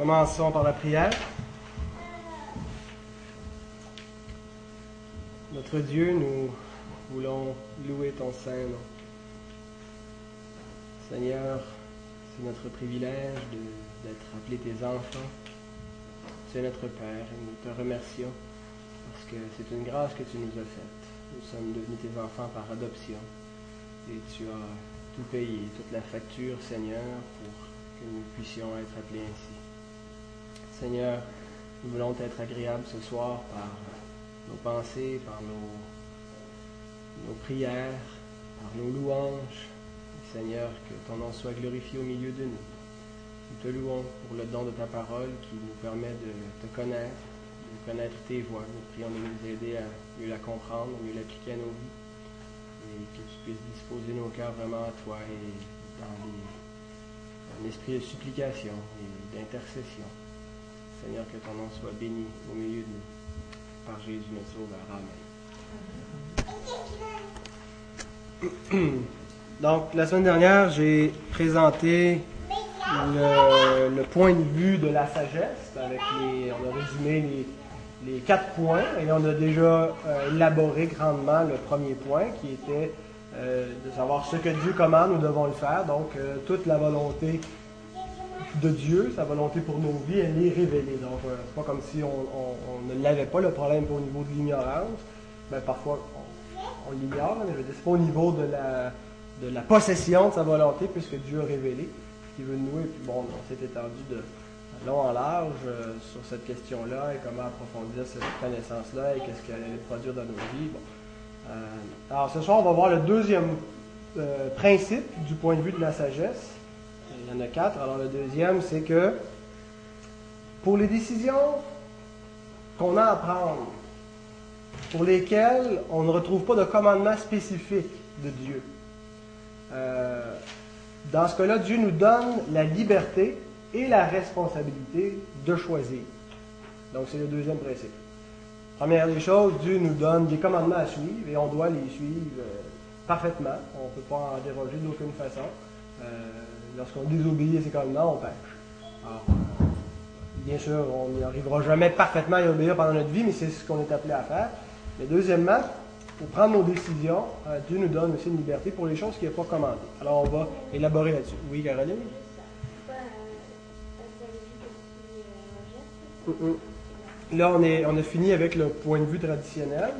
Commençons par la prière. Notre Dieu, nous voulons louer ton saint nom. Seigneur, c'est notre privilège d'être appelés tes enfants. Tu es notre Père et nous te remercions parce que c'est une grâce que tu nous as faite. Nous sommes devenus tes enfants par adoption et tu as tout payé, toute la facture, Seigneur, pour que nous puissions être appelés ainsi. Seigneur, nous voulons être agréables ce soir par nos pensées, par nos prières, par nos louanges. Seigneur, que ton nom soit glorifié au milieu de nous. Nous te louons pour le don de ta parole qui nous permet de te connaître, de connaître tes voies. Nous prions de nous aider à mieux la comprendre, mieux l'appliquer à nos vies, et que tu puisses disposer nos cœurs vraiment à toi et dans l'esprit de supplication et d'intercession. Seigneur, que ton nom soit béni au milieu de nous. Par Jésus notre Sauveur. Amen. Donc, la semaine dernière, j'ai présenté le point de vue de la sagesse. On a résumé les 4 points et on a déjà élaboré grandement le premier point qui était de savoir ce que Dieu commande, nous devons le faire. Donc, toute la volonté de Dieu, sa volonté pour nos vies, elle est révélée. Donc, c'est pas comme si on ne l'avait pas, le problème au niveau de l'ignorance. Mais parfois, on l'ignore, mais je veux dire, c'est pas au niveau de la possession de sa volonté, puisque Dieu a révélé ce qu'il veut de nous. Et puis bon, on s'est étendu de long en large sur cette question-là et comment approfondir cette connaissance-là et qu'est-ce qu'elle allait produire dans nos vies. Bon. Alors ce soir, on va voir le deuxième principe du point de vue de la sagesse. Il y en a 4. Alors le deuxième, c'est que pour les décisions qu'on a à prendre, pour lesquelles on ne retrouve pas de commandement spécifique de Dieu, dans ce cas-là, Dieu nous donne la liberté et la responsabilité de choisir. Donc, c'est le deuxième principe. Première des choses, Dieu nous donne des commandements à suivre et on doit les suivre parfaitement. On ne peut pas en déroger d'aucune façon. Lorsqu'on désobéit à ces commandements, on pêche. Alors, bien sûr, on n'y arrivera jamais parfaitement à y obéir pendant notre vie, mais c'est ce qu'on est appelé à faire. Mais deuxièmement, pour prendre nos décisions, Dieu nous donne aussi une liberté pour les choses qu'il n'a pas commandées. Alors, on va élaborer là-dessus. Oui, Caroline? Là, on a fini avec le point de vue traditionnel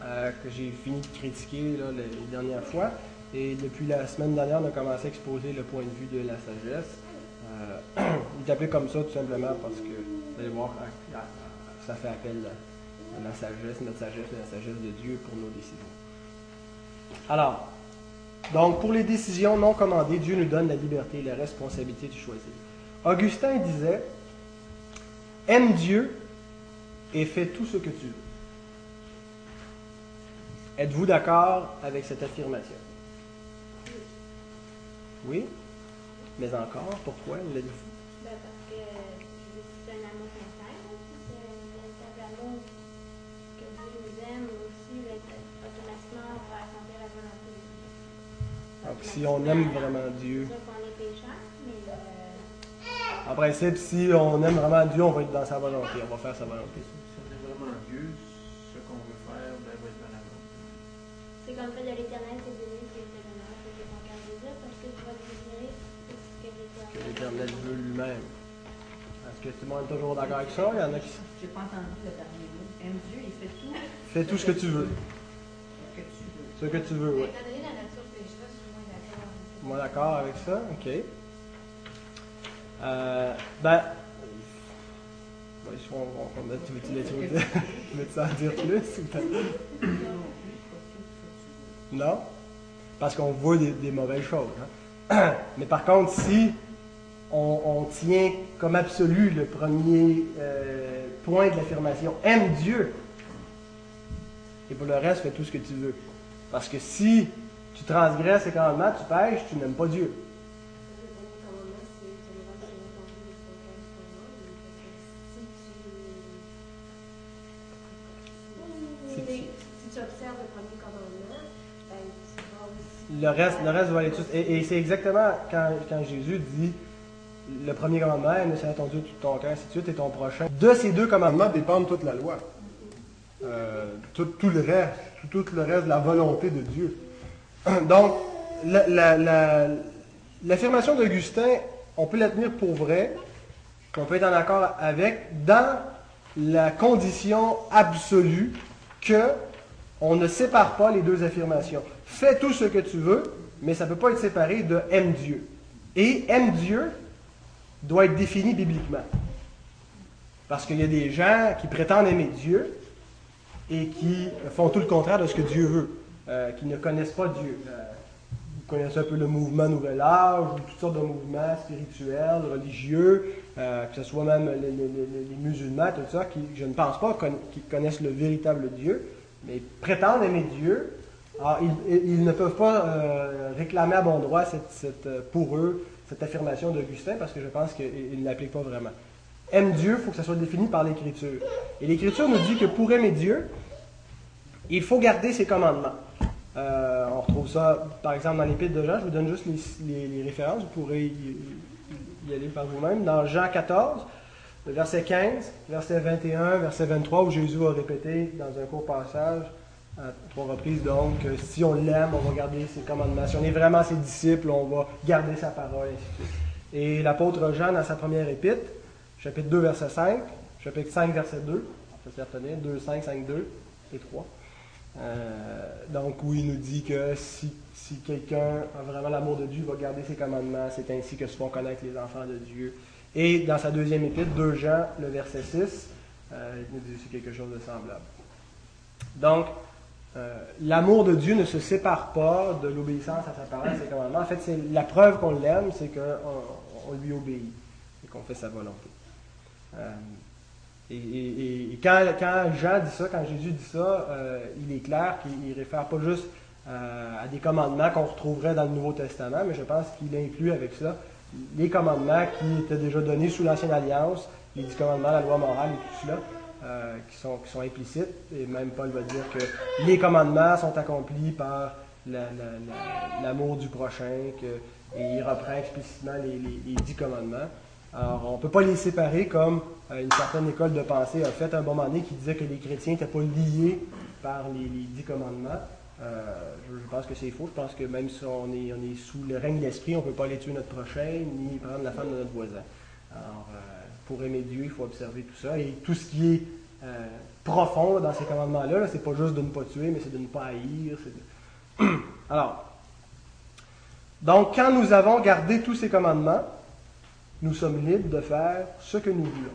que j'ai fini de critiquer là, les dernières fois. Et depuis la semaine dernière, on a commencé à exposer le point de vue de la sagesse. Il est appelé comme ça, tout simplement, parce que, vous allez voir, ça fait appel à la sagesse, notre sagesse et la sagesse de Dieu pour nos décisions. Alors, donc, pour les décisions non commandées, Dieu nous donne la liberté et la responsabilité de choisir. Augustin disait, « Aime Dieu et fais tout ce que tu veux. » Êtes-vous d'accord avec cette affirmation? Oui, mais encore, pourquoi le dites-vous? Ben parce que c'est un amour sincère, c'est un amour que Dieu nous aime, aussi automatiquement on va sentir la volonté de Dieu. Donc si on aime vraiment Dieu, on est pécheur, mais en principe, si on aime vraiment Dieu, on va être dans sa volonté, on va faire sa volonté. Si on aime vraiment Dieu, ce qu'on veut faire, ben va être dans la volonté. C'est comme ça de l'Éternel, c'est Dieu. Que l'Éternel veut lui-même. Est-ce que tout le monde est toujours d'accord avec ça? Il y en a qui... J'ai pas entendu le dernier mot. Aime Dieu et fais tout. Fais tout ce que tu veux. Ce que tu veux, oui. Étant donné la nature pécheresse, je suis moins d'accord avec ça. OK. Oui, on a tout dit. Tu veux-tu en dire plus? Non? Parce qu'on voit des mauvaises choses. Hein? Mais par contre, si on tient comme absolu le premier point de l'affirmation, aime Dieu, et pour le reste, fais tout ce que tu veux. Parce que si tu transgresses ces commandements, tu pèches, tu n'aimes pas Dieu. Si tu observes le premier commandement, le reste va aller tout. Et c'est exactement quand Jésus dit le premier commandement, ne serait ton Dieu tout ton cœur, ainsi de suite, et ton prochain. De ces deux commandements dépendent toute la loi. Tout le reste de la volonté de Dieu. Donc, l'affirmation d'Augustin, on peut la tenir pour vraie, on peut être en accord avec, dans la condition absolue qu'on ne sépare pas les deux affirmations. Fais tout ce que tu veux, mais ça ne peut pas être séparé de « aime Dieu ». Et « aime Dieu » doit être défini bibliquement. Parce qu'il y a des gens qui prétendent aimer Dieu et qui font tout le contraire de ce que Dieu veut, qui ne connaissent pas Dieu. Vous connaissez un peu le mouvement Nouvel Âge, ou toutes sortes de mouvements spirituels, religieux, que ce soit même les musulmans, tout ça, qui, je ne pense pas qu'ils connaissent le véritable Dieu, mais ils prétendent aimer Dieu. Alors, ils ne peuvent pas réclamer à bon droit cette affirmation d'Augustin, parce que je pense qu'ils ne l'appliquent pas vraiment. Aime Dieu, il faut que ça soit défini par l'Écriture. Et l'Écriture nous dit que pour aimer Dieu, il faut garder ses commandements. On retrouve ça, par exemple, dans l'Épître de Jean. Je vous donne juste les références. Vous pourrez y aller par vous-même. Dans Jean 14, le verset 15, verset 21, verset 23, où Jésus a répété dans un court passage, à 3 reprises, donc, que si on l'aime, on va garder ses commandements. Si on est vraiment ses disciples, on va garder sa parole, ainsi de suite. Et l'apôtre Jean, dans sa première épître, chapitre 2, verset 5, chapitre 5, verset 2, on peut se retenir, 2, 5, 5, 2 et 3. Donc, où il nous dit que si quelqu'un a vraiment l'amour de Dieu, il va garder ses commandements. C'est ainsi que se font connaître les enfants de Dieu. Et dans sa deuxième épître, 2 Jean, le verset 6, il nous dit aussi quelque chose de semblable. Donc, l'amour de Dieu ne se sépare pas de l'obéissance à sa parole, à ses commandements. En fait, c'est la preuve qu'on l'aime, c'est qu'on lui obéit et qu'on fait sa volonté. Et quand Jean dit ça, quand Jésus dit ça, il est clair qu'il ne réfère pas juste à des commandements qu'on retrouverait dans le Nouveau Testament, mais je pense qu'il inclut avec ça les commandements qui étaient déjà donnés sous l'Ancienne Alliance, les 10 commandements, la loi morale et tout cela, qui sont implicites. Et même Paul va dire que les commandements sont accomplis par l'amour du prochain, et il reprend explicitement les 10 commandements. Alors, on ne peut pas les séparer comme une certaine école de pensée a fait à un moment donné qui disait que les chrétiens n'étaient pas liés par les 10 commandements. Je pense que c'est faux. Je pense que même si on est sous le règne de l'esprit, on ne peut pas aller tuer notre prochain ni prendre la femme de notre voisin. Alors, pour aimer Dieu, il faut observer tout ça. Et tout ce qui est profond dans ces commandements-là, ce n'est pas juste de ne pas tuer, mais c'est de ne pas haïr. Alors, donc, quand nous avons gardé tous ces commandements, nous sommes libres de faire ce que nous voulons.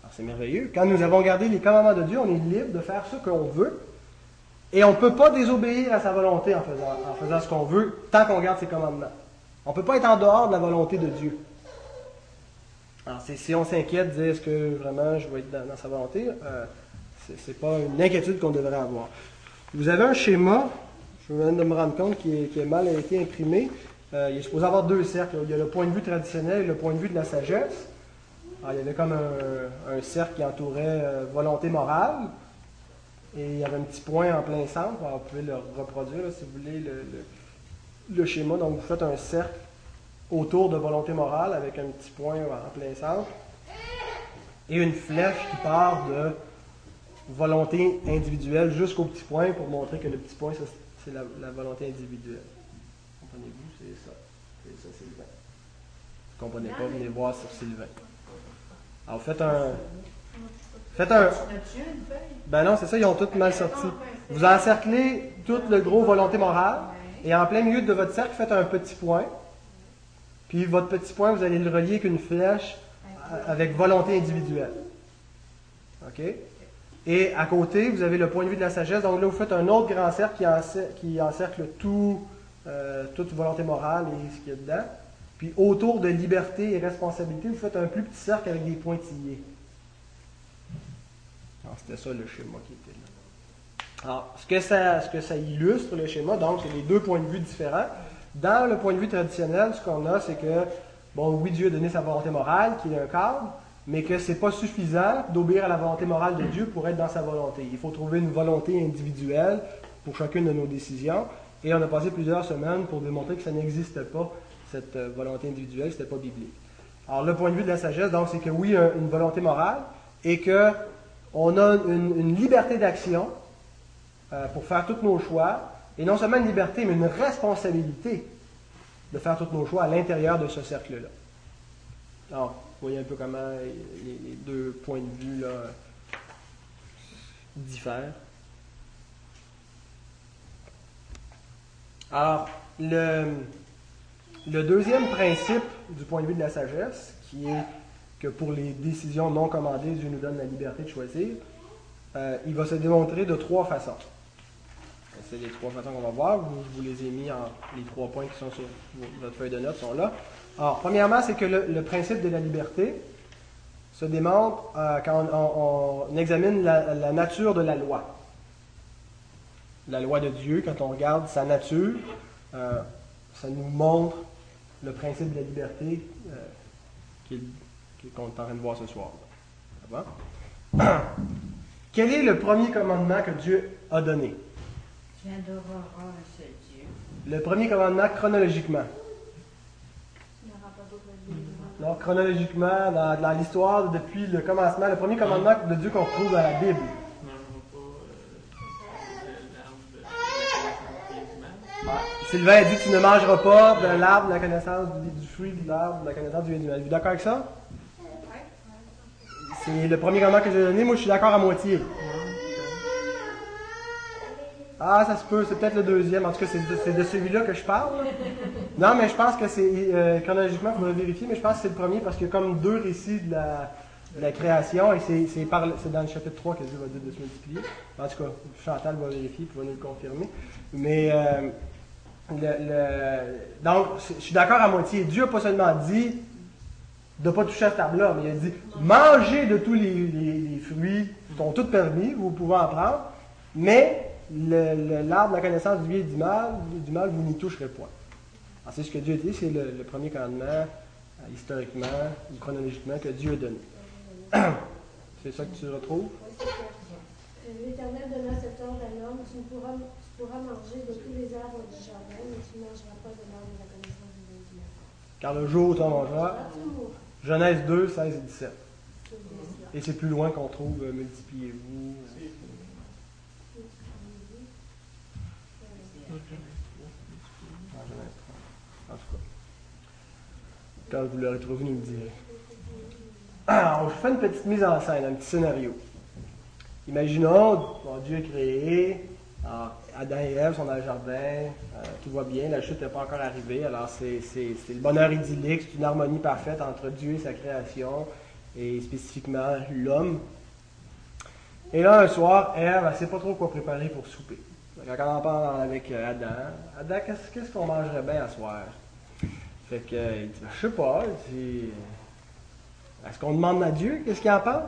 Alors, c'est merveilleux. Quand nous avons gardé les commandements de Dieu, on est libre de faire ce qu'on veut. Et on ne peut pas désobéir à sa volonté en faisant ce qu'on veut tant qu'on garde ses commandements. On ne peut pas être en dehors de la volonté de Dieu. Alors, si on s'inquiète de dire « Est-ce que vraiment je vais être dans sa volonté ?» ce n'est pas une inquiétude qu'on devrait avoir. Vous avez un schéma, je viens de me rendre compte, qui a mal été imprimé. Il est supposé avoir deux cercles. Il y a le point de vue traditionnel et le point de vue de la sagesse. Alors, il y avait comme un cercle qui entourait volonté morale. Et il y avait un petit point en plein centre. Alors, vous pouvez le reproduire, là, si vous voulez, le schéma. Donc, vous faites un cercle autour de volonté morale avec un petit point en plein centre. Et une flèche qui part de volonté individuelle jusqu'au petit point pour montrer que le petit point, ça, c'est la volonté individuelle. Comprenez-vous? C'est ça, Sylvain. Vous ne comprenez pas, venez voir sur Sylvain. Alors, faites un... Ben non, c'est ça, ils ont toutes mal sorti. Vous encerclez tout le gros volonté morale, et en plein milieu de votre cercle, faites un petit point. Puis votre petit point, vous allez le relier avec une flèche avec volonté individuelle. OK? Et à côté, vous avez le point de vue de la sagesse. Donc là, vous faites un autre grand cercle qui encercle tout... toute volonté morale et ce qu'il y a dedans. Puis autour de liberté et responsabilité, vous faites un plus petit cercle avec des pointillés. Alors, c'était ça le schéma qui était là. Alors, ce que ça illustre, le schéma, donc, c'est les deux points de vue différents. Dans le point de vue traditionnel, ce qu'on a, c'est que, bon, oui, Dieu a donné sa volonté morale, qui est un cadre, mais que c'est pas suffisant d'obéir à la volonté morale de Dieu pour être dans sa volonté. Il faut trouver une volonté individuelle pour chacune de nos décisions. Et on a passé plusieurs semaines pour démontrer que ça n'existe pas, cette volonté individuelle, ce n'était pas biblique. Alors, le point de vue de la sagesse, donc, c'est que oui, une volonté morale, et qu'on a une liberté d'action pour faire tous nos choix, et non seulement une liberté, mais une responsabilité de faire tous nos choix à l'intérieur de ce cercle-là. Alors, vous voyez un peu comment les deux points de vue là, diffèrent. Alors, le deuxième principe du point de vue de la sagesse, qui est que pour les décisions non commandées, Dieu nous donne la liberté de choisir, il va se démontrer de trois façons. C'est les trois façons qu'on va voir. Je vous les ai mis en les trois points qui sont sur votre feuille de notes, sont là. Alors, premièrement, c'est que le principe de la liberté se démontre quand on examine la nature de la loi. La loi de Dieu, quand on regarde sa nature, ça nous montre le principe de la liberté qu'on est en train de voir ce soir. D'accord? Quel est le premier commandement que Dieu a donné? Tu adoreras ce Dieu. Le premier commandement chronologiquement. Donc, chronologiquement, dans l'histoire, depuis le commencement, le premier commandement de Dieu qu'on retrouve dans la Bible. Sylvain a dit que tu ne mangeras pas de l'arbre de la connaissance du fruit de l'arbre de la connaissance du bien et du mal. Vous êtes d'accord avec ça? C'est le premier commandement que j'ai donné. Moi, je suis d'accord à moitié. Ah, ça se peut. C'est peut-être le deuxième. En tout cas, c'est de celui-là que je parle. Non, mais je pense que c'est... chronologiquement, il faudrait vérifier, mais je pense que c'est le premier parce qu'il y a comme deux récits de la création et c'est dans le chapitre 3 que Dieu va dire de se multiplier. En tout cas, Chantal va vérifier et va nous le confirmer. Mais... donc, je suis d'accord à moitié. Dieu n'a pas seulement dit de ne pas toucher à cette table-là, mais il a dit « Mangez de tous les fruits qui sont tous permis, vous pouvez en prendre, mais l'arbre de la connaissance du bien et du mal, vous n'y toucherez point. » Alors, c'est ce que Dieu a dit, c'est le premier commandement, historiquement, ou chronologiquement, que Dieu a donné. C'est ça que tu retrouves? « L'Éternel donna cet ordre à l'homme, tu pourras manger de tous les arbres du jardin, mais tu ne mangeras pas de l'arbre de la connaissance du bien et du mal. » Car le jour où tu en mangeras, Genèse 2, 16 et 17. Et c'est plus loin qu'on trouve « multipliez-vous ». En tout cas, quand vous l'aurez trouvé, nous le direz. Alors, je fais une petite mise en scène, un petit scénario. Imaginons, bon, Dieu a créé, Adam et Ève sont dans le jardin, tout va bien, la chute n'est pas encore arrivée, alors c'est le bonheur idyllique, c'est une harmonie parfaite entre Dieu et sa création, et spécifiquement l'homme. Et là, un soir, Ève, elle ne sait pas trop quoi préparer pour souper. Donc, quand on parle avec Adam, qu'est-ce qu'on mangerait bien à soir? Fait que, il dit, je sais pas, il dit, est-ce qu'on demande à Dieu qu'est-ce qu'il en pense?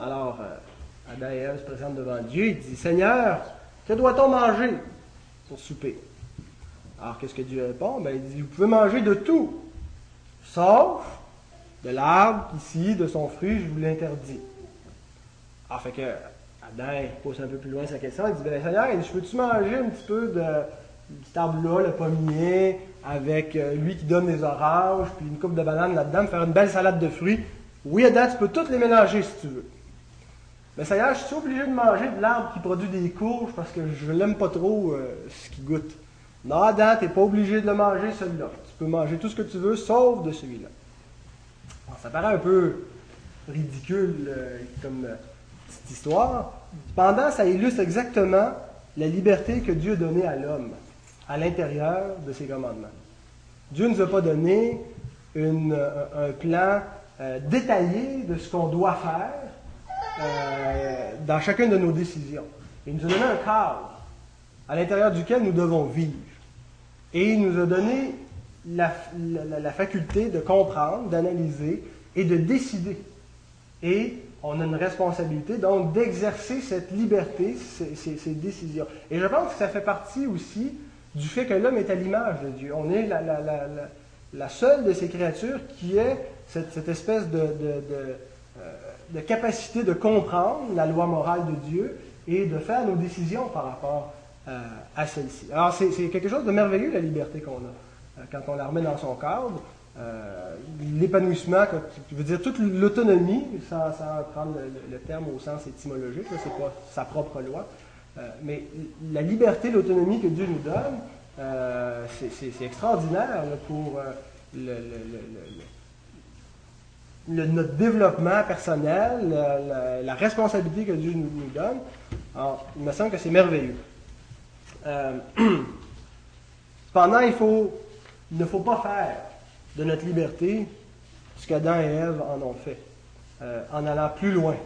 Alors, Adam et Ève se présentent devant Dieu, il dit « Seigneur, que doit-on manger pour souper? » Alors, qu'est-ce que Dieu répond? Ben, il dit « Vous pouvez manger de tout, sauf de l'arbre ici, de son fruit, je vous l'interdis. » Alors, fait que Adam pose un peu plus loin sa question, il dit « Ben, Seigneur, je peux-tu manger un petit peu de cet arbre-là, le pommier, avec lui qui donne des oranges, puis une coupe de bananes là-dedans, me faire une belle salade de fruits? » Oui, Adam, tu peux toutes les mélanger si tu veux. Mais Seigneur, je suis obligé de manger de l'arbre qui produit des courges parce que je l'aime pas trop ce qui goûte. Non, Adam, tu n'es pas obligé de le manger, celui-là. Tu peux manger tout ce que tu veux, sauf de celui-là. Bon, ça paraît un peu ridicule comme petite histoire. Cependant, ça illustre exactement la liberté que Dieu a donnée à l'homme à l'intérieur de ses commandements. Dieu ne nous a pas donné un plan détaillé de ce qu'on doit faire, dans chacune de nos décisions. Il nous a donné un cadre à l'intérieur duquel nous devons vivre. Et il nous a donné la faculté de comprendre, d'analyser et de décider. Et on a une responsabilité, donc, d'exercer cette liberté, ces décisions. Et je pense que ça fait partie aussi du fait que l'homme est à l'image de Dieu. On est la seule de ces créatures qui ait cette espèce de capacité de comprendre la loi morale de Dieu et de faire nos décisions par rapport à celle-ci. Alors, c'est quelque chose de merveilleux, la liberté qu'on a quand on la remet dans son cadre, l'épanouissement, je veux dire toute l'autonomie, sans prendre le terme au sens étymologique, là, c'est pas sa propre loi, mais la liberté, l'autonomie que Dieu nous donne, c'est extraordinaire là, pour notre développement personnel, la responsabilité que Dieu nous donne. Alors, il me semble que c'est merveilleux. Cependant, il ne faut pas faire de notre liberté ce qu'Adam et Ève en ont fait, en allant plus loin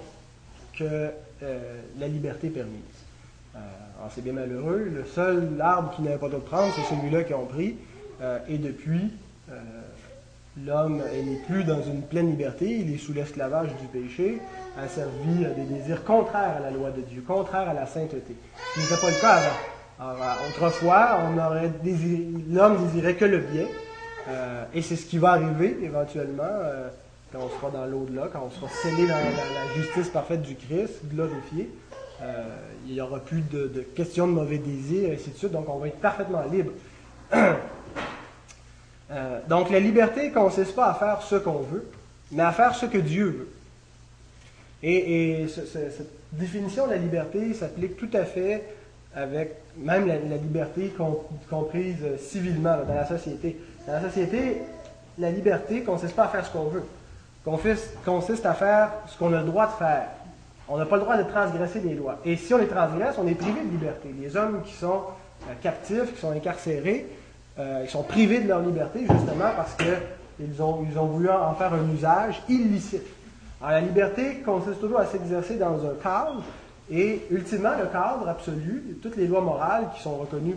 que la liberté permise. Alors c'est bien malheureux. Le seul arbre qui n'avait pas d'autre prendre, c'est celui-là qu'ils ont pris. Et depuis, l'homme n'est plus dans une pleine liberté. Il est sous l'esclavage du péché, asservi à des désirs contraires à la loi de Dieu, contraires à la sainteté. Ce n'était pas le cas avant. Alors, autrefois, l'homme désirait que le bien, et c'est ce qui va arriver éventuellement quand on sera dans l'au-delà, quand on sera scellé dans la justice parfaite du Christ, glorifié. Il n'y aura plus de questions de mauvais désirs, et ainsi de suite, donc on va être parfaitement libre. Donc la liberté ne consiste pas à faire ce qu'on veut, mais à faire ce que Dieu veut. Et cette définition de la liberté s'applique tout à fait avec même la liberté comprise civilement dans la société. Dans la société, la liberté ne consiste pas à faire ce qu'on veut, consiste à faire ce qu'on a le droit de faire. On n'a pas le droit de transgresser les lois. Et si on les transgresse, on est privé de liberté. Les hommes qui sont captifs, qui sont incarcérés, ils sont privés de leur liberté justement parce qu'ils ont voulu en faire un usage illicite. Alors la liberté consiste toujours à s'exercer dans un cadre, et ultimement le cadre absolu, toutes les lois morales qui sont reconnues,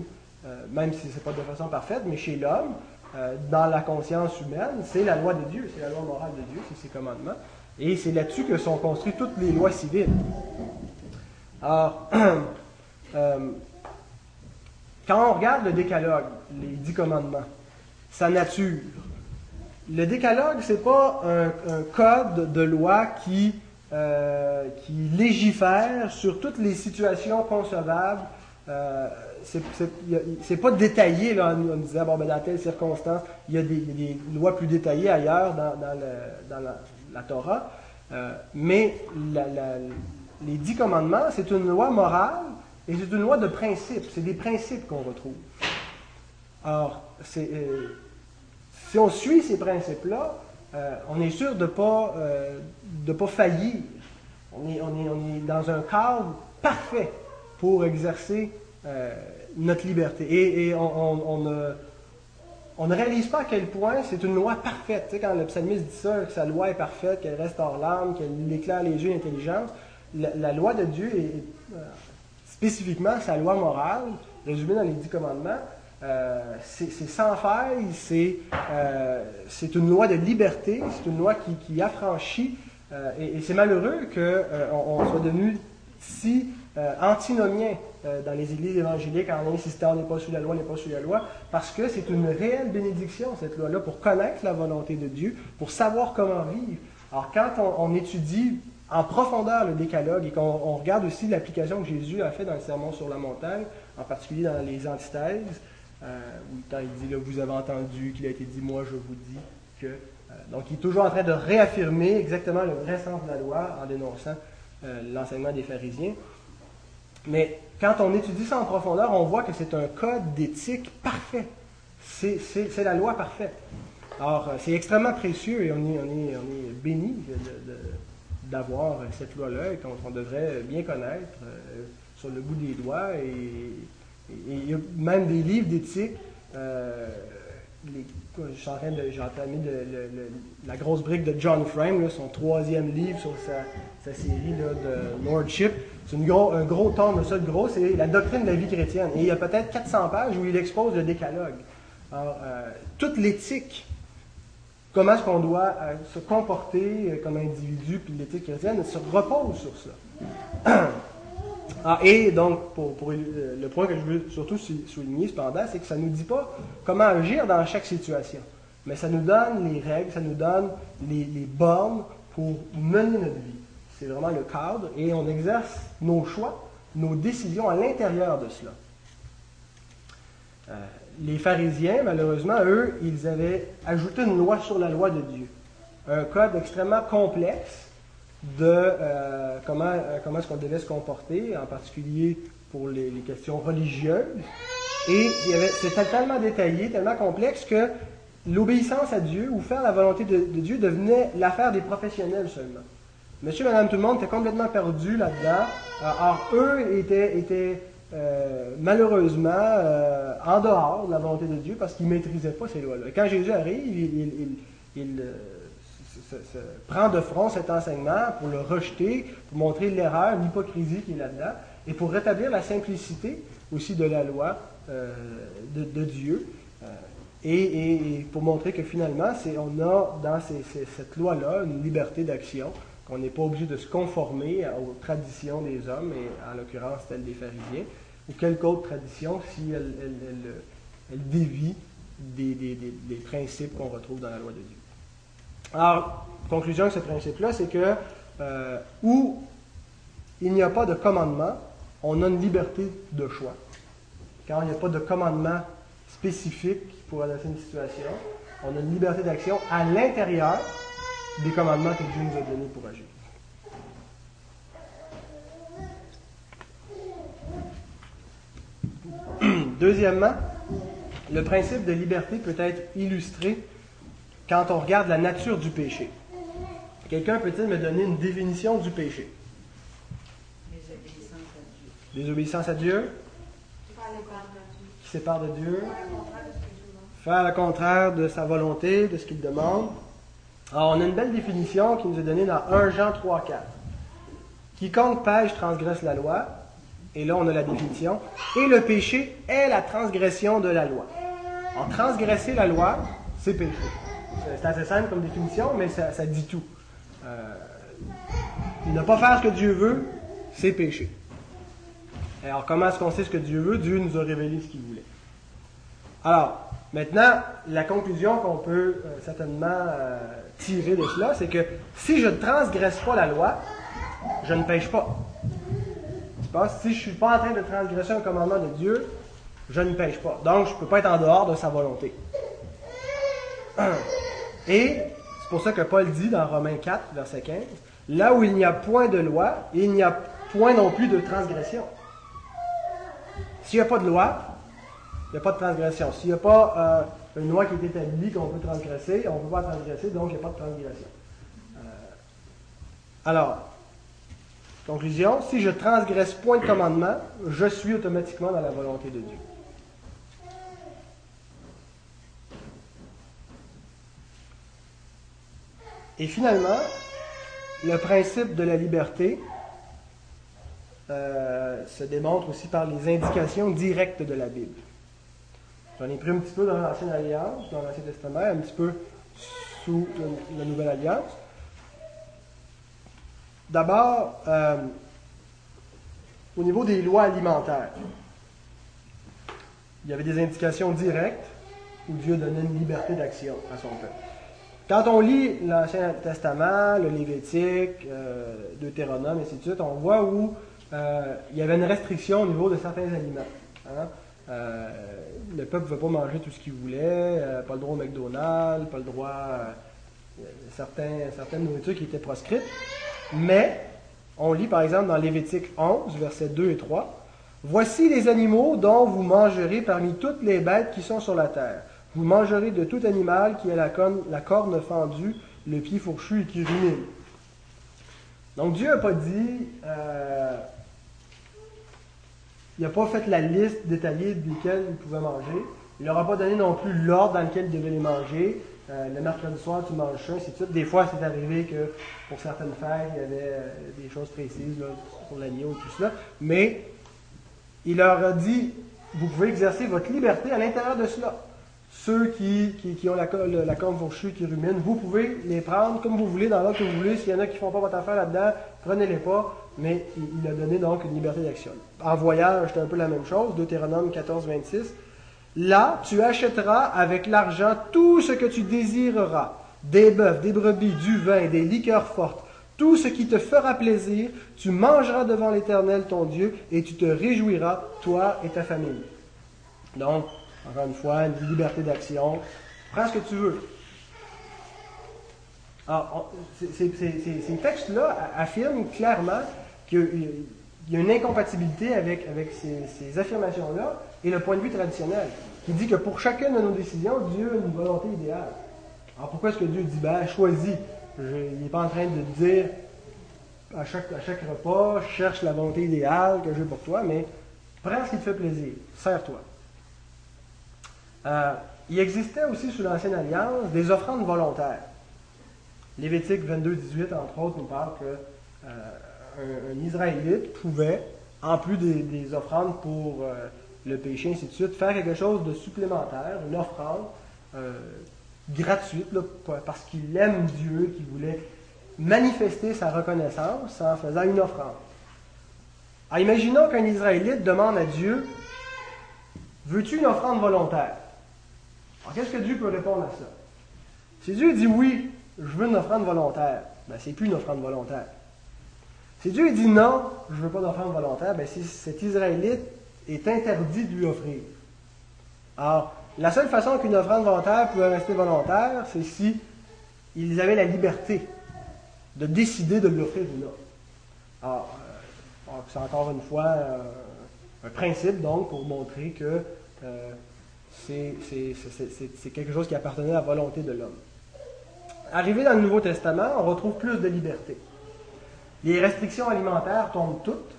même si ce n'est pas de façon parfaite, mais chez l'homme, dans la conscience humaine, c'est la loi de Dieu, c'est la loi morale de Dieu, c'est ses commandements. Et c'est là-dessus que sont construites toutes les lois civiles. Alors, quand on regarde le décalogue, les 10 commandements, sa nature, le décalogue, c'est pas un code de loi qui légifère sur toutes les situations concevables. C'est pas détaillé, là, on disait, bon, ben, dans telle circonstance, il y a des lois plus détaillées ailleurs dans la Torah, mais les 10 commandements, c'est une loi morale et c'est une loi de principe. C'est des principes qu'on retrouve. Alors, si on suit ces principes-là, on est sûr de pas faillir. On est dans un cadre parfait pour exercer notre liberté. Et on ne réalise pas à quel point c'est une loi parfaite. Tu sais, quand le psalmiste dit ça, que sa loi est parfaite, qu'elle reste hors l'âme, qu'elle éclaire les yeux d'intelligence, la loi de Dieu, spécifiquement sa loi morale, résumée dans les 10 commandements, c'est sans faille, c'est une loi de liberté, c'est une loi qui affranchit. Et c'est malheureux qu'on soit devenu si antinomien dans les églises évangéliques en insistant on n'est pas sous la loi, on n'est pas sous la loi, parce que c'est une réelle bénédiction cette loi-là pour connaître la volonté de Dieu, pour savoir comment vivre. Alors quand on étudie en profondeur le décalogue et qu'on regarde aussi l'application que Jésus a fait dans le sermon sur la montagne, en particulier dans les antithèses, où quand il dit là vous avez entendu qu'il a été dit moi je vous dis que, donc il est toujours en train de réaffirmer exactement le vrai sens de la loi en dénonçant l'enseignement des pharisiens. Mais quand on étudie ça en profondeur, on voit que c'est un code d'éthique parfait. C'est la loi parfaite. Alors, c'est extrêmement précieux et on est béni d'avoir cette loi-là et qu'on devrait bien connaître sur le bout des doigts. Et il y a même des livres d'éthique. J'ai entamé la grosse brique de John Frame, là, son 3e livre sur sa série là, de Lordship. C'est un gros tome, le seul gros, c'est la doctrine de la vie chrétienne. Et il y a peut-être 400 pages où il expose le décalogue. Alors, toute l'éthique, comment est-ce qu'on doit se comporter comme individu, puis l'éthique chrétienne se repose sur ça. Et donc, pour le point que je veux surtout souligner, cependant, c'est que ça ne nous dit pas comment agir dans chaque situation. Mais ça nous donne les règles, ça nous donne les bornes pour mener notre vie. C'est vraiment le cadre, et on exerce nos choix, nos décisions à l'intérieur de cela. les pharisiens, malheureusement, eux, ils avaient ajouté une loi sur la loi de Dieu. Un code extrêmement complexe de comment est-ce qu'on devait se comporter, en particulier pour les questions religieuses. Et c'était tellement détaillé, tellement complexe que l'obéissance à Dieu ou faire la volonté de Dieu devenait l'affaire des professionnels seulement. Monsieur, madame, tout le monde était complètement perdu là-dedans. Or, eux étaient malheureusement en dehors de la volonté de Dieu parce qu'ils ne maîtrisaient pas ces lois-là. Et quand Jésus arrive, il se prend de front cet enseignement pour le rejeter, pour montrer l'erreur, l'hypocrisie qui est là-dedans, et pour rétablir la simplicité aussi de la loi de Dieu, et pour montrer que finalement, on a dans cette loi-là une liberté d'action, qu'on n'est pas obligé de se conformer aux traditions des hommes, et en l'occurrence celle des pharisiens, ou quelque autre tradition si elle dévie des principes qu'on retrouve dans la loi de Dieu. Alors, conclusion de ce principe-là, c'est que où il n'y a pas de commandement, on a une liberté de choix. Quand il n'y a pas de commandement spécifique pour adresser une situation, on a une liberté d'action à l'intérieur des commandements que Dieu nous a donnés pour agir. Deuxièmement, le principe de liberté peut être illustré quand on regarde la nature du péché. Quelqu'un peut-il me donner une définition du péché? Désobéissance à Dieu. Qui sépare de Dieu. Faire le contraire de sa volonté, de ce qu'il demande. Alors, on a une belle définition qui nous est donnée dans 1 Jean 3,4. Quiconque pèche transgresse la loi. Et là, on a la définition. Et le péché est la transgression de la loi. En transgresser la loi, c'est péché. C'est assez simple comme définition, mais ça dit tout. Ne pas faire ce que Dieu veut, c'est péché. Alors, comment est-ce qu'on sait ce que Dieu veut? Dieu nous a révélé ce qu'il voulait. Alors, maintenant, la conclusion qu'on peut certainement tirer de cela, c'est que si je ne transgresse pas la loi, je ne pêche pas. Tu penses, si je ne suis pas en train de transgresser un commandement de Dieu, je ne pêche pas. Donc, je ne peux pas être en dehors de sa volonté. Et c'est pour ça que Paul dit dans Romains 4, verset 15, « Là où il n'y a point de loi, il n'y a point non plus de transgression. » S'il n'y a pas de loi, il n'y a pas de transgression. S'il n'y a pas une loi qui est établie qu'on peut transgresser, on ne peut pas transgresser, donc il n'y a pas de transgression. Alors, conclusion, si je transgresse point de commandement, je suis automatiquement dans la volonté de Dieu. Et finalement, le principe de la liberté se démontre aussi par les indications directes de la Bible. J'en ai pris un petit peu dans l'Ancienne Alliance, dans l'Ancien Testament, un petit peu sous la Nouvelle Alliance. D'abord, au niveau des lois alimentaires, il y avait des indications directes où Dieu donnait une liberté d'action à son peuple. Quand on lit l'Ancien Testament, le Lévitique, Deutéronome, et ainsi de suite, on voit où il y avait une restriction au niveau de certains aliments. Hein? Le peuple ne veut pas manger tout ce qu'il voulait, pas le droit au McDonald's, pas le droit certaines nourritures qui étaient proscrites. Mais, on lit par exemple dans Lévitique 11, versets 2 et 3, « Voici les animaux dont vous mangerez parmi toutes les bêtes qui sont sur la terre. Vous mangerez de tout animal qui a la corne fendue, le pied fourchu et qui rumine. » Donc Dieu n'a pas dit, il n'a pas fait la liste détaillée desquels il pouvait manger. Il leur a pas donné non plus l'ordre dans lequel il devait les manger. Le mercredi soir, tu manges ça, ainsi de suite. Des fois, c'est arrivé que pour certaines fêtes, il y avait des choses précises là, pour l'agneau et tout cela. Mais il leur a dit, vous pouvez exercer votre liberté à l'intérieur de cela. Ceux qui ont la corne fourchue, qui ruminent, vous pouvez les prendre comme vous voulez, dans l'ordre que vous voulez. S'il y en a qui ne font pas votre affaire là-dedans, prenez-les pas. Mais il a donné donc une liberté d'action. En voyage, c'est un peu la même chose. Deutéronome 14, 26. « Là, tu achèteras avec l'argent tout ce que tu désireras, des bœufs, des brebis, du vin, des liqueurs fortes, tout ce qui te fera plaisir. Tu mangeras devant l'Éternel, ton Dieu, et tu te réjouiras, toi et ta famille. » Donc, Encore une fois, une liberté d'action. Prends ce que tu veux. Alors, ces textes-là affirment clairement qu'il y a une incompatibilité avec ces affirmations-là et le point de vue traditionnel, qui dit que pour chacune de nos décisions, Dieu a une volonté idéale. Alors, pourquoi est-ce que Dieu dit « Ben, choisis ». Il n'est pas en train de dire à chaque repas, « Cherche la volonté idéale que j'ai pour toi », mais prends ce qui te fait plaisir, sers-toi. Il existait aussi sous l'Ancienne Alliance des offrandes volontaires. Lévitique 22-18, entre autres, nous parle que un Israélite pouvait, en plus des offrandes pour le péché, ainsi de suite, faire quelque chose de supplémentaire, une offrande gratuite, là, parce qu'il aime Dieu, qu'il voulait manifester sa reconnaissance en faisant une offrande. Alors, imaginons qu'un Israélite demande à Dieu « Veux-tu une offrande volontaire? » Alors, qu'est-ce que Dieu peut répondre à ça? Si Dieu dit « Oui, je veux une offrande volontaire », ben c'est plus une offrande volontaire. Si Dieu dit « Non, je ne veux pas d'offrande volontaire », ben cet Israélite est interdit de lui offrir. Alors, la seule façon qu'une offrande volontaire pouvait rester volontaire, c'est si ils avaient la liberté de décider de l'offrir ou non. Alors, c'est encore une fois un principe, donc, pour montrer que c'est quelque chose qui appartenait à la volonté de l'homme. Arrivé dans le Nouveau Testament, on retrouve plus de liberté. Les restrictions alimentaires tombent toutes.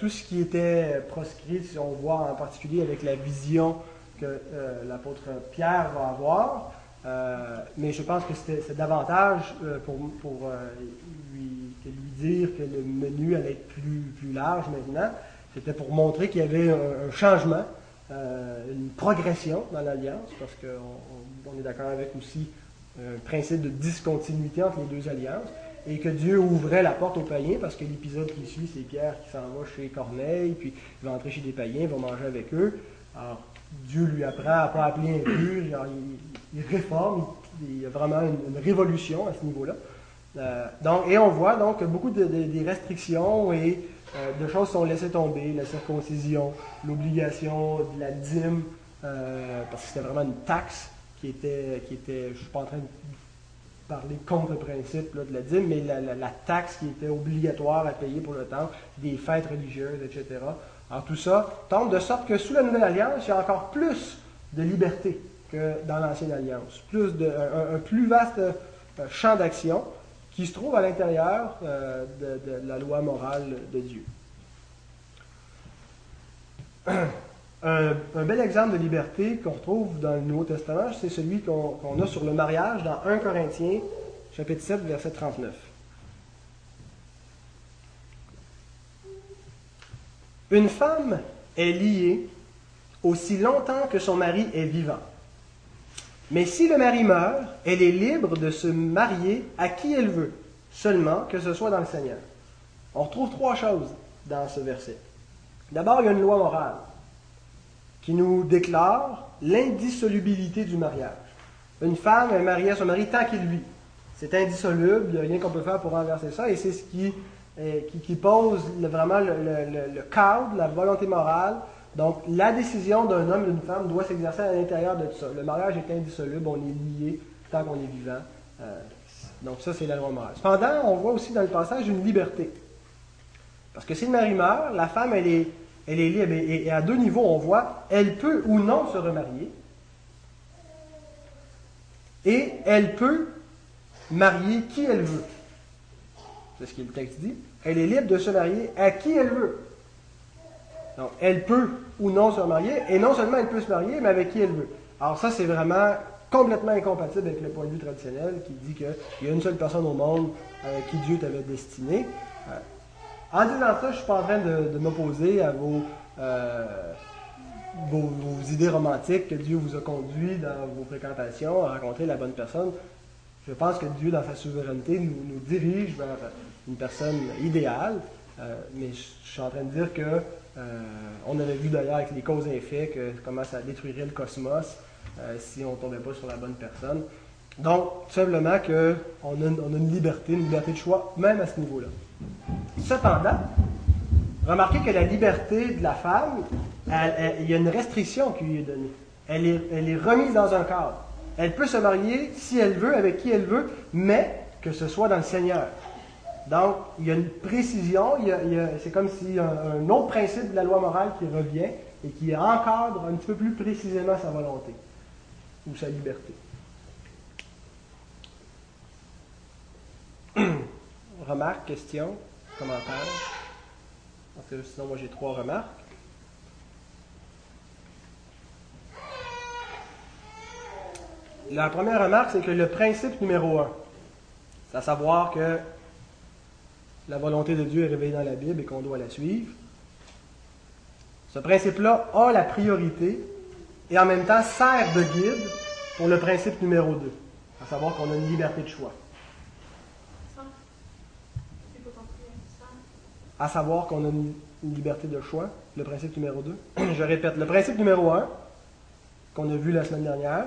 Tout ce qui était proscrit, si on voit en particulier avec la vision que l'apôtre Pierre va avoir, mais je pense que c'est davantage pour lui dire que le menu allait être plus large maintenant. C'était pour montrer qu'il y avait un changement, une progression dans l'Alliance, parce qu'on est d'accord avec aussi un principe de discontinuité entre les deux alliances, et que Dieu ouvrait la porte aux païens, parce que l'épisode qui suit, c'est Pierre qui s'en va chez Corneille, puis il va entrer chez des païens, il va manger avec eux. Alors, Dieu lui apprend à ne pas appeler impur, alors, il réforme, il y a vraiment une révolution à ce niveau-là. Donc, et on voit donc que beaucoup des restrictions et de choses sont laissées tomber, la circoncision, l'obligation de la dîme, parce que c'était vraiment une taxe qui était je ne suis pas en train de parler contre le principe là, de la dîme, mais la taxe qui était obligatoire à payer pour le temple, des fêtes religieuses, etc. Alors tout ça tombe de sorte que sous la Nouvelle Alliance, il y a encore plus de liberté que dans l'Ancienne Alliance. Un plus vaste champ d'action qui se trouve à l'intérieur de la loi morale de Dieu. Un bel exemple de liberté qu'on retrouve dans le Nouveau Testament, c'est celui qu'on a sur le mariage dans 1 Corinthiens, chapitre 7, verset 39. Une femme est liée aussi longtemps que son mari est vivant. Mais si le mari meurt, elle est libre de se marier à qui elle veut, seulement que ce soit dans le Seigneur. On retrouve trois choses dans ce verset. D'abord, il y a une loi morale qui nous déclare l'indissolubilité du mariage. Une femme est mariée à son mari tant qu'il vit. C'est indissoluble, il n'y a rien qu'on peut faire pour renverser ça, et c'est ce qui pose vraiment le cadre, la volonté morale. Donc, la décision d'un homme et d'une femme doit s'exercer à l'intérieur de tout ça. Le mariage est indissoluble, on est lié tant qu'on est vivant. Donc, ça, c'est la loi morale. Cependant, on voit aussi dans le passage une liberté. Parce que si le mari meurt, la femme, elle est libre, et à deux niveaux, on voit, elle peut ou non se remarier, et elle peut marier qui elle veut. C'est ce que le texte dit. Elle est libre de se marier à qui elle veut. Donc, elle peut ou non se remarier, et non seulement elle peut se marier, mais avec qui elle veut. Alors ça, c'est vraiment complètement incompatible avec le point de vue traditionnel, qui dit qu'il y a une seule personne au monde qui Dieu t'avait destinée. En disant ça, je ne suis pas en train de m'opposer à vos idées romantiques que Dieu vous a conduit dans vos fréquentations, à rencontrer la bonne personne. Je pense que Dieu, dans sa souveraineté, nous dirige vers une personne idéale, mais je suis en train de dire que on avait vu d'ailleurs avec les causes et effets comment ça détruirait le cosmos si on ne tombait pas sur la bonne personne. Donc, tout simplement qu'on a une liberté de choix, même à ce niveau-là. Cependant, remarquez que la liberté de la femme Il y a une restriction qu'il lui est donnée. Elle est remise dans un cadre. Elle peut se marier, si elle veut, avec qui elle veut, mais que ce soit dans le Seigneur. Donc, il y a une précision, c'est comme s'il y a un autre principe de la loi morale qui revient et qui encadre un petit peu plus précisément sa volonté ou sa liberté. Remarques, questions, commentaires? Parce que sinon, moi, j'ai 3 remarques. La première remarque, c'est que le principe numéro 1, c'est à savoir que la volonté de Dieu est révélée dans la Bible et qu'on doit la suivre. Ce principe-là a la priorité et en même temps sert de guide pour le principe numéro 2, à savoir qu'on a une liberté de choix. À savoir qu'on a une liberté de choix, le principe numéro 2. Je répète, le principe numéro 1, qu'on a vu la semaine dernière,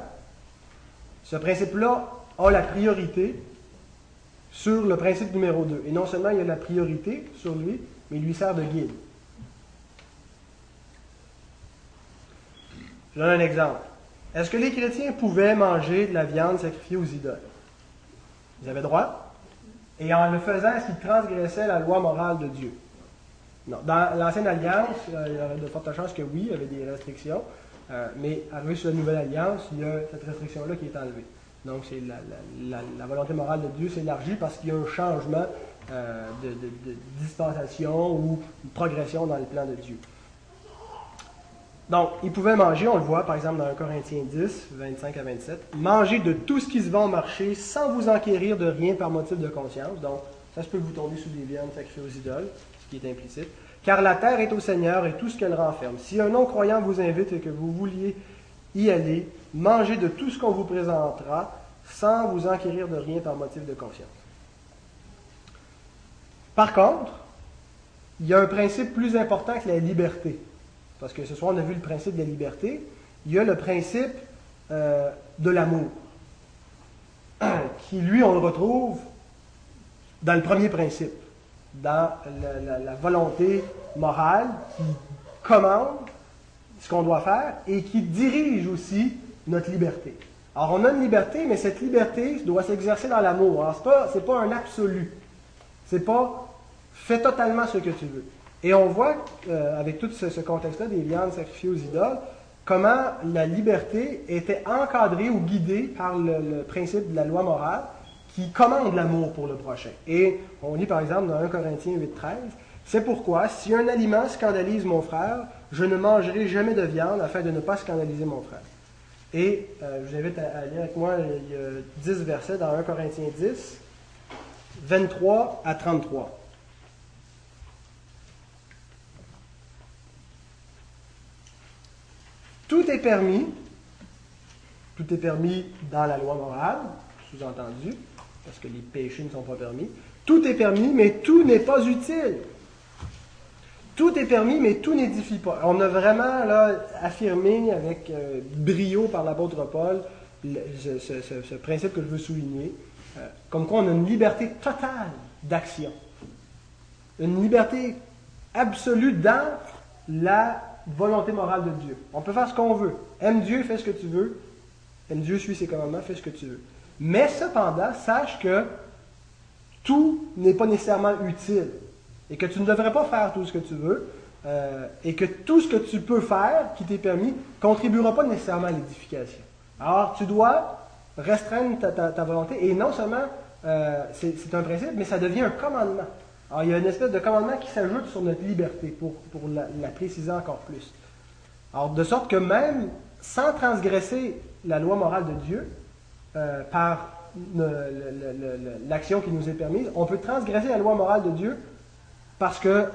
ce principe-là a la priorité sur le principe numéro 2. Et non seulement il y a la priorité sur lui, mais il lui sert de guide. Je donne un exemple. Est-ce que les chrétiens pouvaient manger de la viande sacrifiée aux idoles? Ils avaient droit? Et en le faisant, est-ce qu'il transgressait la loi morale de Dieu? Non. Dans l'Ancienne Alliance, il y aurait de fortes chances que oui, il y avait des restrictions. Mais arrivé sur la Nouvelle Alliance, il y a cette restriction-là qui est enlevée. Donc, c'est la volonté morale de Dieu s'élargit parce qu'il y a un changement de dispensation ou une progression dans le plan de Dieu. Donc, ils pouvaient manger, on le voit par exemple dans 1 Corinthiens 10, 25 à 27, « Mangez de tout ce qui se vend au marché sans vous enquérir de rien par motif de conscience. » Donc, ça se peut que vous tombiez sous des viandes sacrifiées aux idoles, ce qui est implicite. « Car la terre est au Seigneur et tout ce qu'elle renferme. Si un non-croyant vous invite et que vous vouliez y aller, mangez de tout ce qu'on vous présentera sans vous enquérir de rien par motif de conscience. » Par contre, il y a un principe plus important que la liberté. Parce que ce soir, on a vu le principe de la liberté. Il y a le principe de l'amour, qui, lui, on le retrouve dans le premier principe, dans la volonté morale qui commande ce qu'on doit faire et qui dirige aussi notre liberté. Alors, on a une liberté, mais cette liberté doit s'exercer dans l'amour. Alors, c'est pas un absolu. C'est pas « fais totalement ce que tu veux ». Et on voit, avec tout ce contexte-là des viandes sacrifiées aux idoles, comment la liberté était encadrée ou guidée par le principe de la loi morale qui commande l'amour pour le prochain. Et on lit par exemple dans 1 Corinthiens 8, 13, « C'est pourquoi, si un aliment scandalise mon frère, je ne mangerai jamais de viande afin de ne pas scandaliser mon frère. » Et je vous invite à lire avec moi, il y a 10 versets dans 1 Corinthiens 10, 23 à 33. Tout est permis dans la loi morale, sous-entendu, parce que les péchés ne sont pas permis. Tout est permis, mais tout n'est pas utile. Tout est permis, mais tout n'édifie pas. On a vraiment là, affirmé avec brio par l'apôtre Paul ce principe que je veux souligner, comme quoi on a une liberté totale d'action, une liberté absolue dans la volonté morale de Dieu. On peut faire ce qu'on veut. Aime Dieu, fais ce que tu veux. Aime Dieu, suis ses commandements, fais ce que tu veux. Mais cependant, sache que tout n'est pas nécessairement utile et que tu ne devrais pas faire tout ce que tu veux et que tout ce que tu peux faire qui t'est permis ne contribuera pas nécessairement à l'édification. Alors, tu dois restreindre ta volonté et non seulement c'est un principe, mais ça devient un commandement. Alors, il y a une espèce de commandement qui s'ajoute sur notre liberté pour la préciser encore plus. Alors, de sorte que même sans transgresser la loi morale de Dieu, par l'action qui nous est permise, on peut transgresser la loi morale de Dieu parce qu'on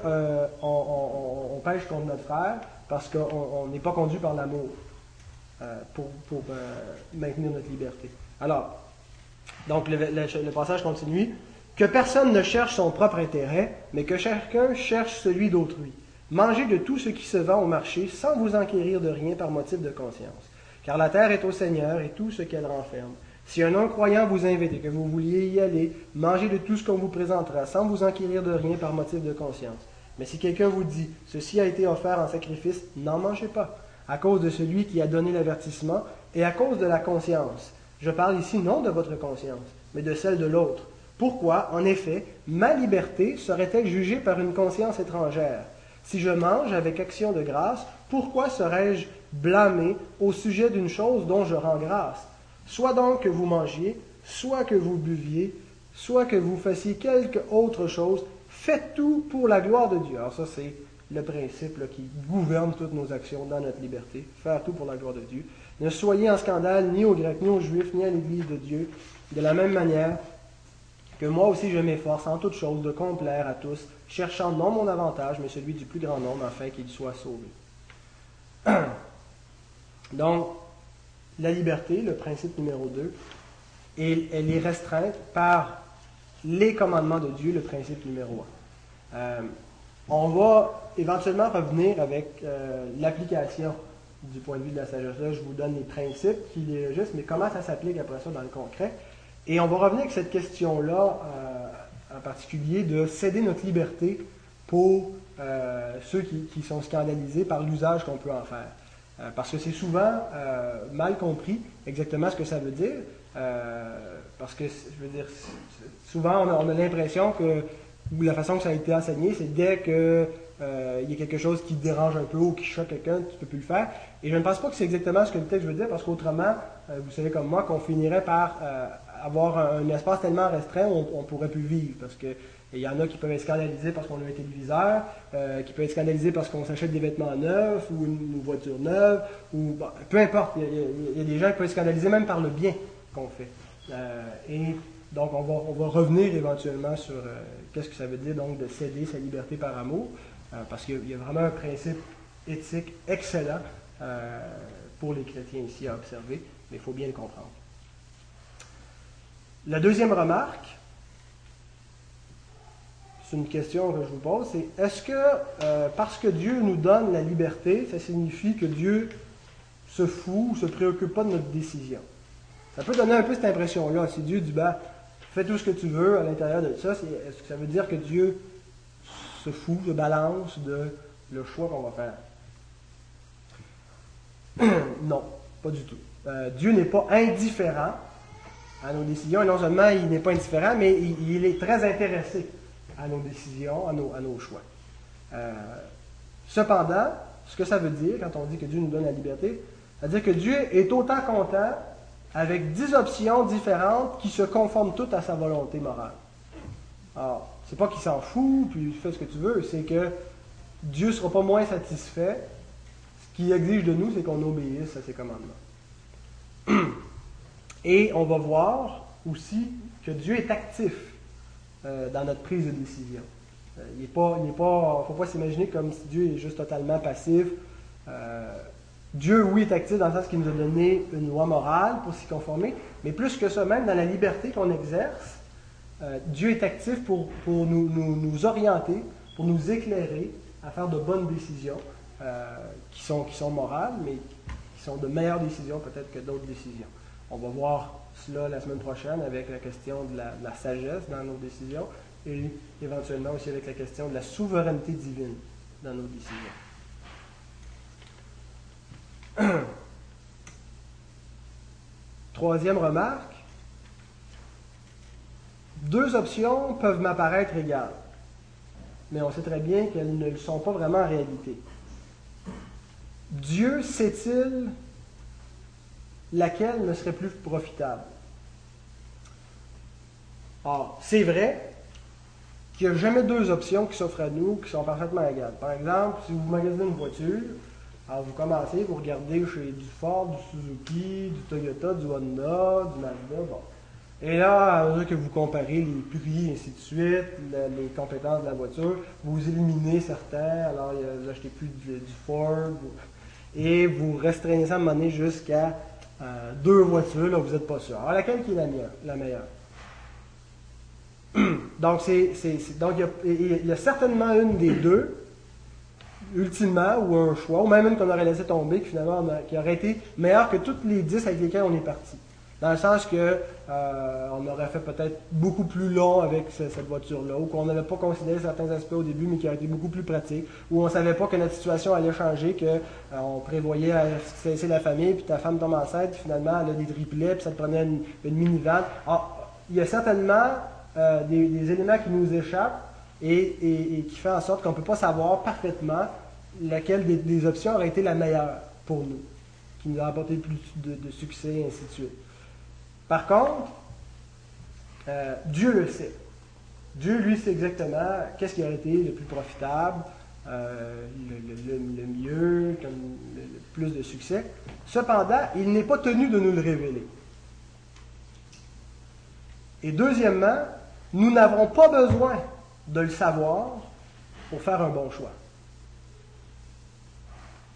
pêche contre notre frère, parce qu'on n'est pas conduit par l'amour pour maintenir notre liberté. Alors, donc le passage continue. « Que personne ne cherche son propre intérêt, mais que chacun cherche celui d'autrui. Mangez de tout ce qui se vend au marché sans vous enquérir de rien par motif de conscience. Car la terre est au Seigneur et tout ce qu'elle renferme. Si un non-croyant vous invite et que vous vouliez y aller, mangez de tout ce qu'on vous présentera sans vous enquérir de rien par motif de conscience. Mais si quelqu'un vous dit « Ceci a été offert en sacrifice », n'en mangez pas, à cause de celui qui a donné l'avertissement et à cause de la conscience. Je parle ici non de votre conscience, mais de celle de l'autre. Pourquoi, en effet, ma liberté serait-elle jugée par une conscience étrangère? Si je mange avec action de grâce, pourquoi serais-je blâmé au sujet d'une chose dont je rends grâce? Soit donc que vous mangiez, soit que vous buviez, soit que vous fassiez quelque autre chose, faites tout pour la gloire de Dieu. Alors ça, c'est le principe là, qui gouverne toutes nos actions dans notre liberté. Faire tout pour la gloire de Dieu. Ne soyez en scandale ni aux Grecs, ni aux Juifs, ni à l'Église de Dieu. De la même manière que moi aussi je m'efforce en toute chose de complaire à tous, cherchant non mon avantage, mais celui du plus grand nombre, afin qu'il soit sauvé. Donc, la liberté, le principe numéro 2, elle est restreinte par les commandements de Dieu, le principe numéro 1. On va éventuellement revenir avec l'application du point de vue de la sagesse. Là, je vous donne les principes qui les régissent, mais comment ça s'applique après ça dans le concret. Et on va revenir avec cette question-là, en particulier, de céder notre liberté pour ceux qui sont scandalisés par l'usage qu'on peut en faire. Parce que c'est souvent mal compris exactement ce que ça veut dire. Parce que, je veux dire, souvent on a l'impression que la façon que ça a été enseigné, c'est dès que il y a quelque chose qui te dérange un peu ou qui choque quelqu'un, tu ne peux plus le faire. Et je ne pense pas que c'est exactement ce que le texte veut dire, parce qu'autrement, vous savez comme moi, qu'on finirait par avoir un espace tellement restreint où on ne pourrait plus vivre. Parce que il y en a qui peuvent être scandalisés parce qu'on a un téléviseur, qui peuvent être scandalisés parce qu'on s'achète des vêtements neufs ou une voiture neuve, ou bon, peu importe. Il y a des gens qui peuvent être scandalisés même par le bien qu'on fait. Et donc, on va revenir éventuellement sur qu'est-ce que ça veut dire donc de céder sa liberté par amour, parce qu'il y a vraiment un principe éthique excellent pour les chrétiens ici à observer, mais il faut bien le comprendre. La deuxième remarque, c'est une question que je vous pose, c'est est-ce que parce que Dieu nous donne la liberté, ça signifie que Dieu se fout ou se préoccupe pas de notre décision? Ça peut donner un peu cette impression-là. Si Dieu dit ben, fais tout ce que tu veux à l'intérieur de ça, est-ce que ça veut dire que Dieu se fout, se balance de le choix qu'on va faire? Non, pas du tout. Dieu n'est pas indifférent à nos décisions, et non seulement il n'est pas indifférent, mais il est très intéressé à nos décisions, à nos choix. Cependant, ce que ça veut dire quand on dit que Dieu nous donne la liberté, c'est-à-dire que Dieu est autant content avec 10 options différentes qui se conforment toutes à sa volonté morale. Alors, c'est pas qu'il s'en fout, puis fais ce que tu veux, c'est que Dieu ne sera pas moins satisfait. Ce qu'il exige de nous, c'est qu'on obéisse à ses commandements. Et on va voir aussi que Dieu est actif dans notre prise de décision. Il n'est pas, faut pas s'imaginer comme si Dieu est juste totalement passif. Dieu, oui, est actif dans le sens qu'il nous a donné une loi morale pour s'y conformer, mais plus que ça, même dans la liberté qu'on exerce, Dieu est actif pour nous orienter, pour nous éclairer à faire de bonnes décisions qui sont morales, mais qui sont de meilleures décisions peut-être que d'autres décisions. On va voir cela la semaine prochaine avec la question de la sagesse dans nos décisions et éventuellement aussi avec la question de la souveraineté divine dans nos décisions. Troisième remarque, deux options peuvent m'apparaître égales, mais on sait très bien qu'elles ne le sont pas vraiment en réalité. Dieu sait-il laquelle me serait plus profitable? Or, c'est vrai qu'il n'y a jamais deux options qui s'offrent à nous qui sont parfaitement égales. Par exemple, si vous magasinez une voiture, alors vous commencez, vous regardez chez du Ford, du Suzuki, du Toyota, du Honda, du Mazda, bon. Et là, à mesure que vous comparez les prix, ainsi de suite, les compétences de la voiture, vous éliminez certains, alors vous achetez plus du Ford, et vous restreignez ça à un moment donné jusqu'à deux voitures, là vous n'êtes pas sûr. Alors laquelle qui est la meilleure? Donc il y a certainement une des deux, ultimement, ou un choix, ou même une qu'on aurait laissé tomber, qui finalement qui aurait été meilleure que toutes les 10 avec lesquelles on est parti. Dans le sens que on aurait fait peut-être beaucoup plus long avec cette voiture-là, ou qu'on n'avait pas considéré certains aspects au début, mais qui a été beaucoup plus pratique, ou on ne savait pas que notre situation allait changer, qu'on prévoyait à cesser la famille, puis ta femme tombe enceinte, puis finalement elle a des triplets, puis ça te prenait une minivan. Alors, il y a certainement des éléments qui nous échappent et qui font en sorte qu'on ne peut pas savoir parfaitement laquelle des options aurait été la meilleure pour nous, qui nous a apporté plus de succès, et ainsi de suite. Par contre, Dieu le sait. Dieu, lui, sait exactement qu'est-ce qui aurait été le plus profitable, le mieux, le plus de succès. Cependant, il n'est pas tenu de nous le révéler. Et deuxièmement, nous n'avons pas besoin de le savoir pour faire un bon choix.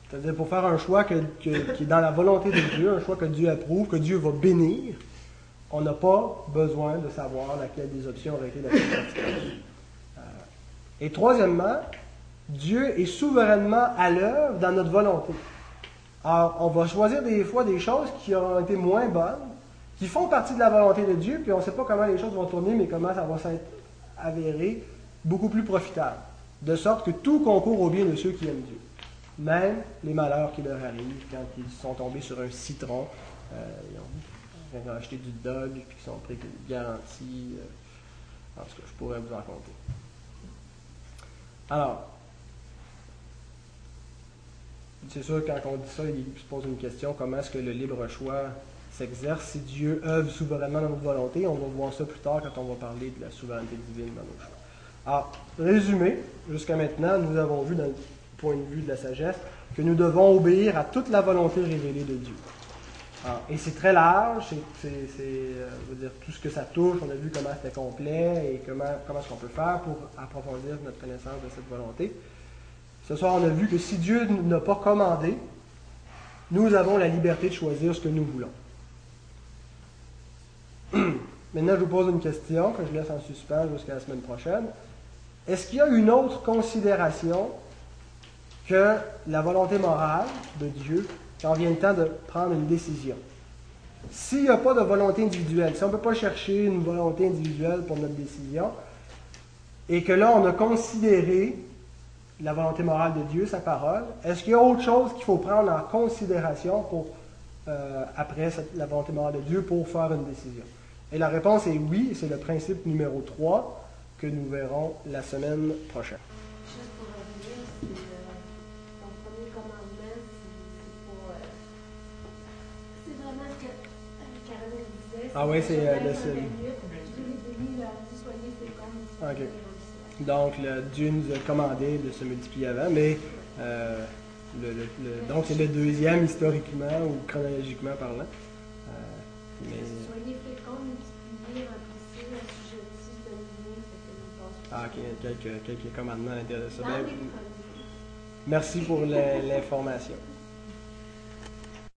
C'est-à-dire pour faire un choix qui est dans la volonté de Dieu, un choix que Dieu approuve, que Dieu va bénir. On n'a pas besoin de savoir laquelle des options aurait été la plus pratique. Et troisièmement, Dieu est souverainement à l'œuvre dans notre volonté. Alors, on va choisir des fois des choses qui auront été moins bonnes, qui font partie de la volonté de Dieu, puis on ne sait pas comment les choses vont tourner, mais comment ça va s'avérer beaucoup plus profitable. De sorte que tout concourt au bien de ceux qui aiment Dieu. Même les malheurs qui leur arrivent, quand ils sont tombés sur un citron, ils ont acheté du dog, puis ils sont pris une garantie. En tout cas, je pourrais vous en compter. Alors, c'est sûr, quand on dit ça, il se pose une question, comment est-ce que le libre choix s'exerce si Dieu œuvre souverainement dans notre volonté? On va voir ça plus tard quand on va parler de la souveraineté divine dans nos choix. Alors, résumé, jusqu'à maintenant, nous avons vu dans le point de vue de la sagesse, que nous devons obéir à toute la volonté révélée de Dieu. Alors, et c'est très large, je veux dire, tout ce que ça touche, on a vu comment c'était complet et comment est-ce qu'on peut faire pour approfondir notre connaissance de cette volonté. Ce soir, on a vu que si Dieu n'a pas commandé, nous avons la liberté de choisir ce que nous voulons. Maintenant, je vous pose une question que je laisse en suspens jusqu'à la semaine prochaine. Est-ce qu'il y a une autre considération que la volonté morale de Dieu quand vient le temps de prendre une décision? S'il n'y a pas de volonté individuelle, si on ne peut pas chercher une volonté individuelle pour notre décision, et que là on a considéré la volonté morale de Dieu, sa parole, est-ce qu'il y a autre chose qu'il faut prendre en considération pour la volonté morale de Dieu pour faire une décision? Et la réponse est oui, et c'est le principe numéro 3 que nous verrons la semaine prochaine. Ah oui, c'est le Sylvain. Okay. Donc, Dieu nous a commandé de se multiplier avant, mais donc c'est le deuxième historiquement ou chronologiquement parlant. Soyez féconds, multipliez, remplissez, assujettissez, dominez, faites-le. Ah, quelques commandements à l'intérieur de ça. Merci pour l'information.